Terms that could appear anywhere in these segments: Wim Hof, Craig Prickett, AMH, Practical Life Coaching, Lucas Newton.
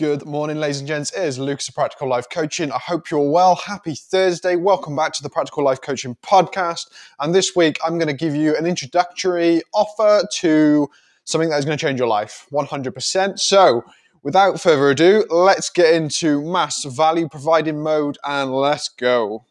Good morning, ladies and gents. It is Lucas of Practical Life Coaching. I hope you're well. Happy Thursday. Welcome back to the Practical Life Coaching podcast. And this week, I'm going to give you an introductory offer to something that is going to change your life 100%. So without further ado, let's get into mass value providing mode and let's go.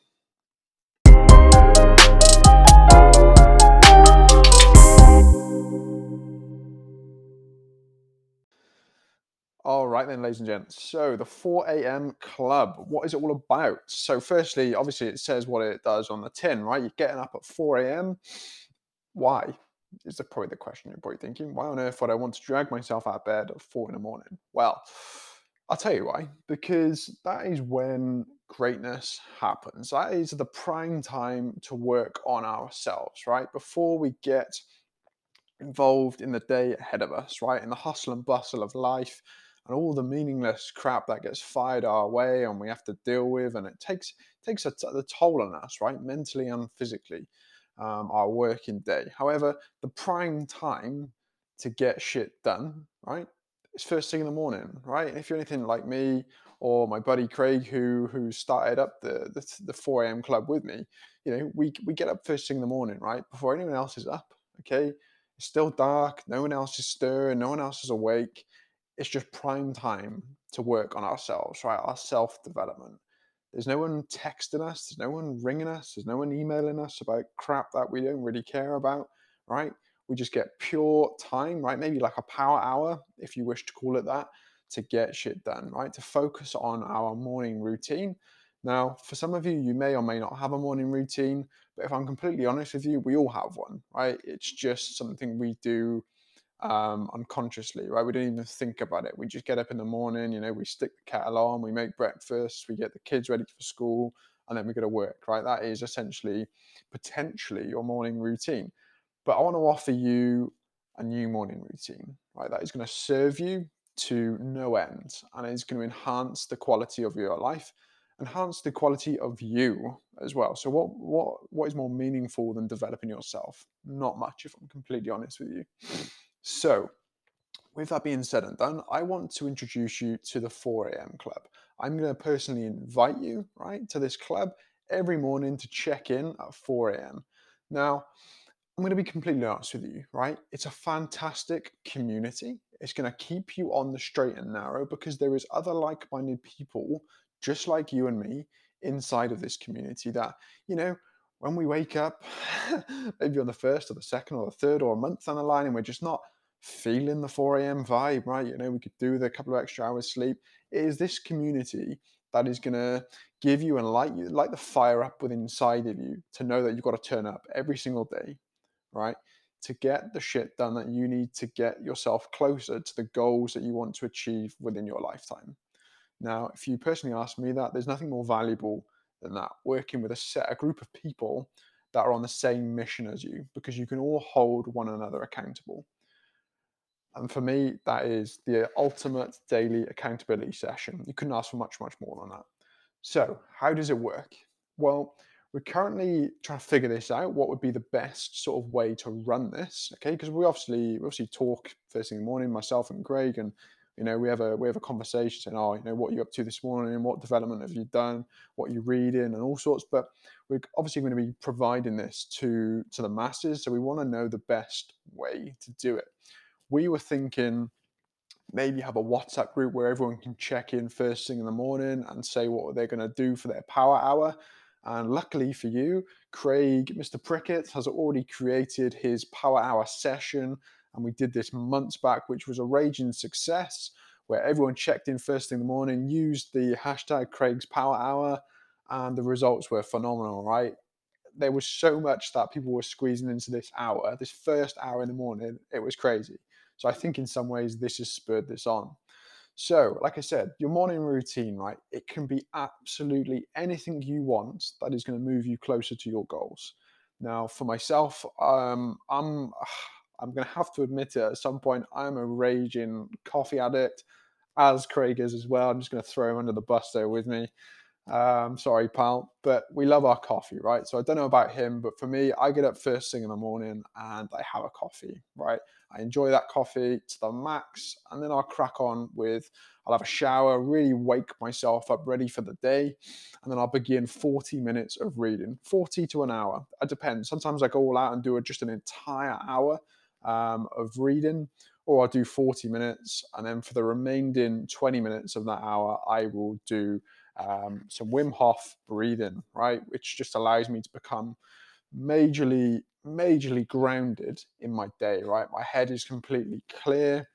All right then, ladies and gents. So the 4 a.m. club, what is it all about? So firstly, obviously it says what it does on the tin, right? You're getting up at 4 a.m. Why? Is probably the question you're probably thinking. Why on earth would I want to drag myself out of bed at 4 in the morning? Well, I'll tell you why. Because that is when greatness happens. That is the prime time to work on ourselves, right? Before we get involved in the day ahead of us, right? In the hustle and bustle of life, and all the meaningless crap that gets fired our way and we have to deal with, and it takes a toll on us, right? Mentally and physically, our working day. However, the prime time to get shit done, right? It's first thing in the morning, right? And if you're anything like me or my buddy Craig, who started up the 4 a.m. club with me, you know, we get up first thing in the morning, right? Before anyone else is up, okay? It's still dark, no one else is stirring, no one else is awake. It's just prime time to work on ourselves, right? Our self-development. There's no one texting us. There's no one ringing us. There's no one emailing us about crap that we don't really care about, right? We just get pure time, right? Maybe like a power hour, if you wish to call it that, to get shit done, right? To focus on our morning routine. Now, for some of you, you may or may not have a morning routine, but if I'm completely honest with you, we all have one, right? It's just something we do unconsciously, right? We don't even think about it. We just get up in the morning, you know, we stick the kettle on, we make breakfast, we get the kids ready for school, and then we go to work, right? That is essentially, potentially, your morning routine. But I want to offer you a new morning routine, right? That is going to serve you to no end, and it's going to enhance the quality of your life, enhance the quality of you as well. So what is more meaningful than developing yourself? Not much, if I'm completely honest with you. So with that being said and done, I want to introduce you to the 4 a.m. club. I'm going to personally invite you, right, to this club every morning to check in at 4 a.m. Now, I'm going to be completely honest with you, right? It's a fantastic community. It's going to keep you on the straight and narrow because there is other like-minded people just like you and me inside of this community that, you know, when we wake up, maybe on the first or the second or the third or a month down the line, and we're just not feeling the 4 a.m. vibe, right? You know, we could do with a couple of extra hours sleep. It is this community that is going to give you and light you, light the fire up within inside of you to know that you've got to turn up every single day, right? To get the shit done that you need to get yourself closer to the goals that you want to achieve within your lifetime. Now, if you personally ask me that, there's nothing more valuable than that, working with a group of people that are on the same mission as you, because you can all hold one another accountable. And for me, that is the ultimate daily accountability session. You couldn't ask for much, much more than that. So how does it work? Well, we're currently trying to figure this out, what would be the best sort of way to run this, okay? Because we obviously talk first thing in the morning, myself and Greg, and you know, we have a conversation saying, oh, you know, what are you up to this morning? What development have you done? What are you reading? And all sorts. But we're obviously going to be providing this to the masses. So we want to know the best way to do it. We were thinking maybe have a WhatsApp group where everyone can check in first thing in the morning and say what they're going to do for their power hour. And luckily for you, Craig, Mr. Prickett, has already created his power hour session. And we did this months back, which was a raging success, where everyone checked in first thing in the morning, used the hashtag Craig's Power Hour, and the results were phenomenal, right? There was so much that people were squeezing into this hour, this first hour in the morning. It was crazy. So I think in some ways this has spurred this on. So like I said, your morning routine, right? It can be absolutely anything you want that is going to move you closer to your goals. Now, for myself, I'm going to have to admit it at some point, I'm a raging coffee addict, as Craig is as well. I'm just going to throw him under the bus there with me. Sorry, pal, but we love our coffee, right? So I don't know about him, but for me, I get up first thing in the morning and I have a coffee, right? I enjoy that coffee to the max, and then I'll crack on with, I'll have a shower, really wake myself up ready for the day, and then I'll begin 40 minutes of reading, 40 to an hour. It depends. Sometimes I go all out and do just an entire hour of reading, or I'll do 40 minutes, and then for the remaining 20 minutes of that hour, I will do some Wim Hof breathing, right? Which just allows me to become majorly grounded in my day, right? My head is completely clear.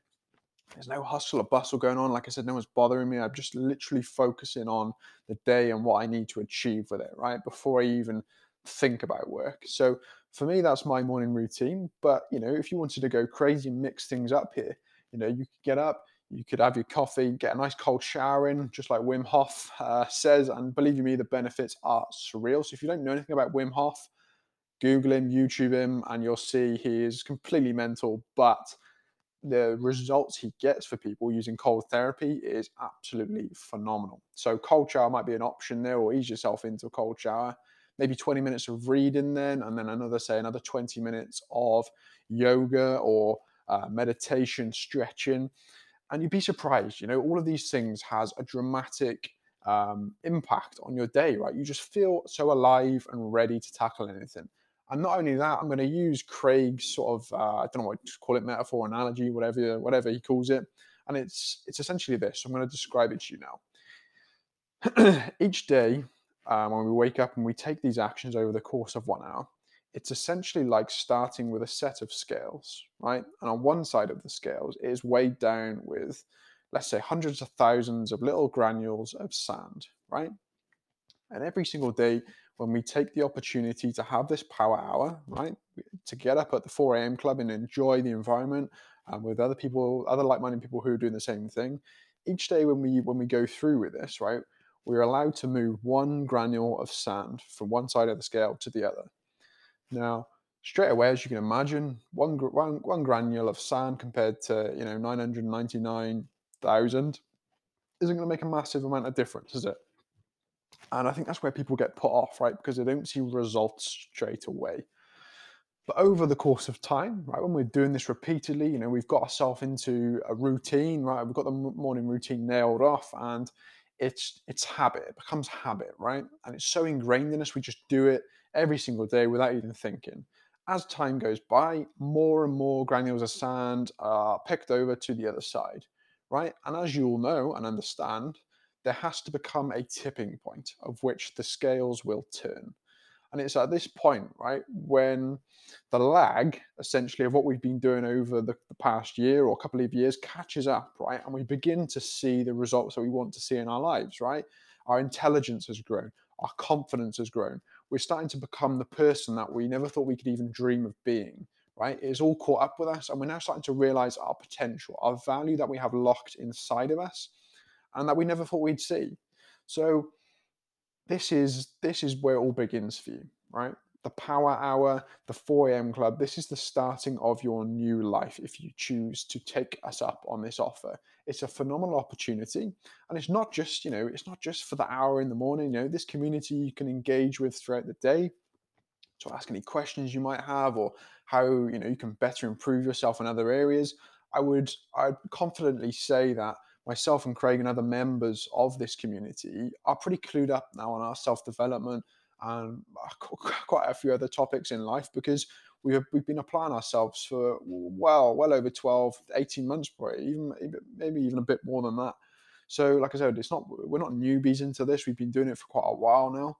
There's no hustle or bustle going on. Like I said, no one's bothering me. I'm just literally focusing on the day and what I need to achieve with it, right? Before I even think about work. So for me, that's my morning routine. But, you know, if you wanted to go crazy and mix things up here, you know, you could get up, you could have your coffee, get a nice cold shower in, just like Wim Hof says. And believe you me, the benefits are surreal. So if you don't know anything about Wim Hof, Google him, YouTube him, and you'll see he is completely mental. But the results he gets for people using cold therapy is absolutely phenomenal. So cold shower might be an option there, or ease yourself into a cold shower. Maybe 20 minutes of reading then, and then another 20 minutes of yoga or meditation, stretching. And you'd be surprised, you know, all of these things has a dramatic impact on your day, right? You just feel so alive and ready to tackle anything. And not only that, I'm going to use Craig's sort of, I don't know what to call it, metaphor, analogy, whatever he calls it. And it's essentially this. I'm going to describe it to you now. Each day when we wake up and we take these actions over the course of 1 hour, it's essentially like starting with a set of scales, right? And on one side of the scales is weighed down with, let's say, hundreds of thousands of little granules of sand, right? And every single day when we take the opportunity to have this power hour, right, to get up at the 4 a.m. club and enjoy the environment with other people, other like-minded people who are doing the same thing, each day when we go through with this, right, we're allowed to move one granule of sand from one side of the scale to the other. Now, straight away, as you can imagine, one granule of sand compared to, you know, 999,000 isn't going to make a massive amount of difference, is it? And I think that's where people get put off, right? Because they don't see results straight away. But over the course of time, right, when we're doing this repeatedly, you know, we've got ourselves into a routine, right? We've got the morning routine nailed off, and it's habit. It becomes habit, right? And it's so ingrained in us, we just do it every single day without even thinking. As time goes by, more and more granules of sand are picked over to the other side, right? And as you all know and understand, there has to become a tipping point of which the scales will turn. And it's at this point, right, when the lag, essentially, of what we've been doing over the past year or a couple of years catches up, right? And we begin to see the results that we want to see in our lives, right? Our intelligence has grown. Our confidence has grown. We're starting to become the person that we never thought we could even dream of being, right? It's all caught up with us, and we're now starting to realize our potential, our value that we have locked inside of us and that we never thought we'd see. So this is where it all begins for you, right? The power hour, the 4 a.m. club, this is the starting of your new life if you choose to take us up on this offer. It's a phenomenal opportunity, and it's not just, you know, it's not just for the hour in the morning. You know, this community you can engage with throughout the day to ask any questions you might have or how, you know, you can better improve yourself in other areas. I'd confidently say that myself and Craig and other members of this community are pretty clued up now on our self-development and quite a few other topics in life, because we've been applying ourselves for well over 12, 18 months, probably, maybe even a bit more than that. So like I said, we're not newbies into this. We've been doing it for quite a while now.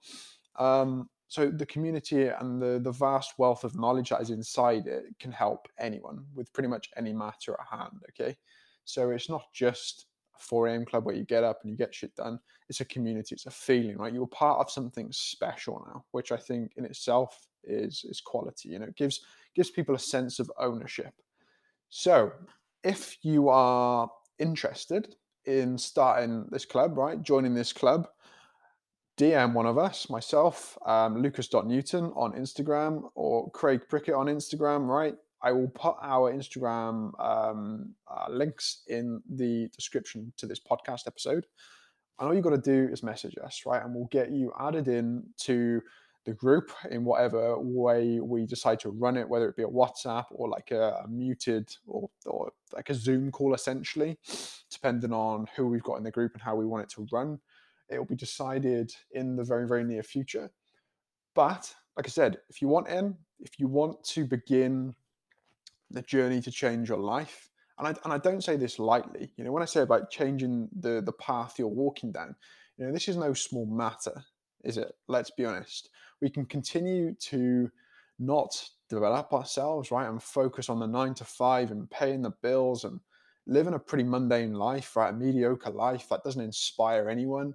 So the community and the vast wealth of knowledge that is inside it can help anyone with pretty much any matter at hand, okay? So it's not just 4 a.m. club where you get up and you get shit done. It's a community, it's a feeling, right? You're part of something special now, which I think in itself is quality. You know, it gives people a sense of ownership. So if you are interested in starting this club, right, joining this club, DM one of us, myself, Lucas.Newton on Instagram, or Craig Prickett on Instagram, right? I will put our Instagram links in the description to this podcast episode. And all you've got to do is message us, right? And we'll get you added in to the group in whatever way we decide to run it, whether it be a WhatsApp or like a muted or like a Zoom call, essentially, depending on who we've got in the group and how we want it to run. It will be decided in the very, very near future. But like I said, if you want in, if you want to begin the journey to change your life, and I don't say this lightly, you know, when I say about changing the path you're walking down, you know, this is no small matter, is it? Let's be honest. We can continue to not develop ourselves, right, and focus on the 9 to 5 and paying the bills and living a pretty mundane life, right, a mediocre life that doesn't inspire anyone.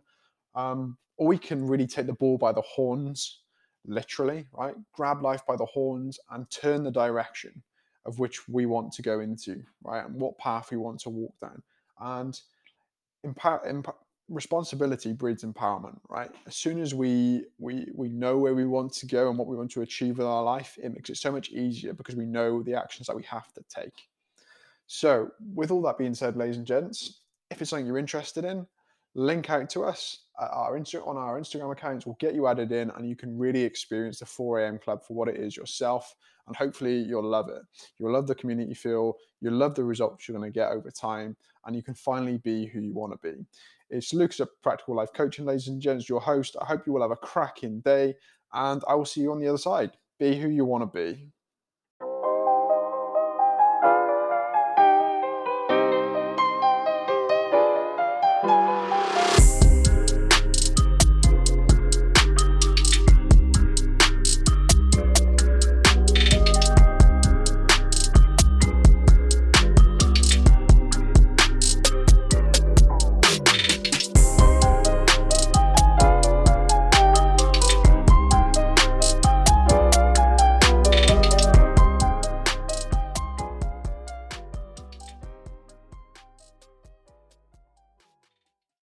Or we can really take the bull by the horns, literally, right, grab life by the horns and turn the direction of which we want to go into, right, and what path we want to walk down. And responsibility breeds empowerment, right? As soon as we know where we want to go and what we want to achieve with our life, it makes it so much easier because we know the actions that we have to take. So with all that being said, ladies and gents, if it's something you're interested in, link out to us at on our Instagram accounts. We'll get you added in and you can really experience the 4am club for what it is yourself. And hopefully you'll love it. You'll love the community feel. You'll love the results you're going to get over time. And you can finally be who you want to be. It's Lucas at Practical Life Coaching, ladies and gents, your host. I hope you will have a cracking day. And I will see you on the other side. Be who you want to be.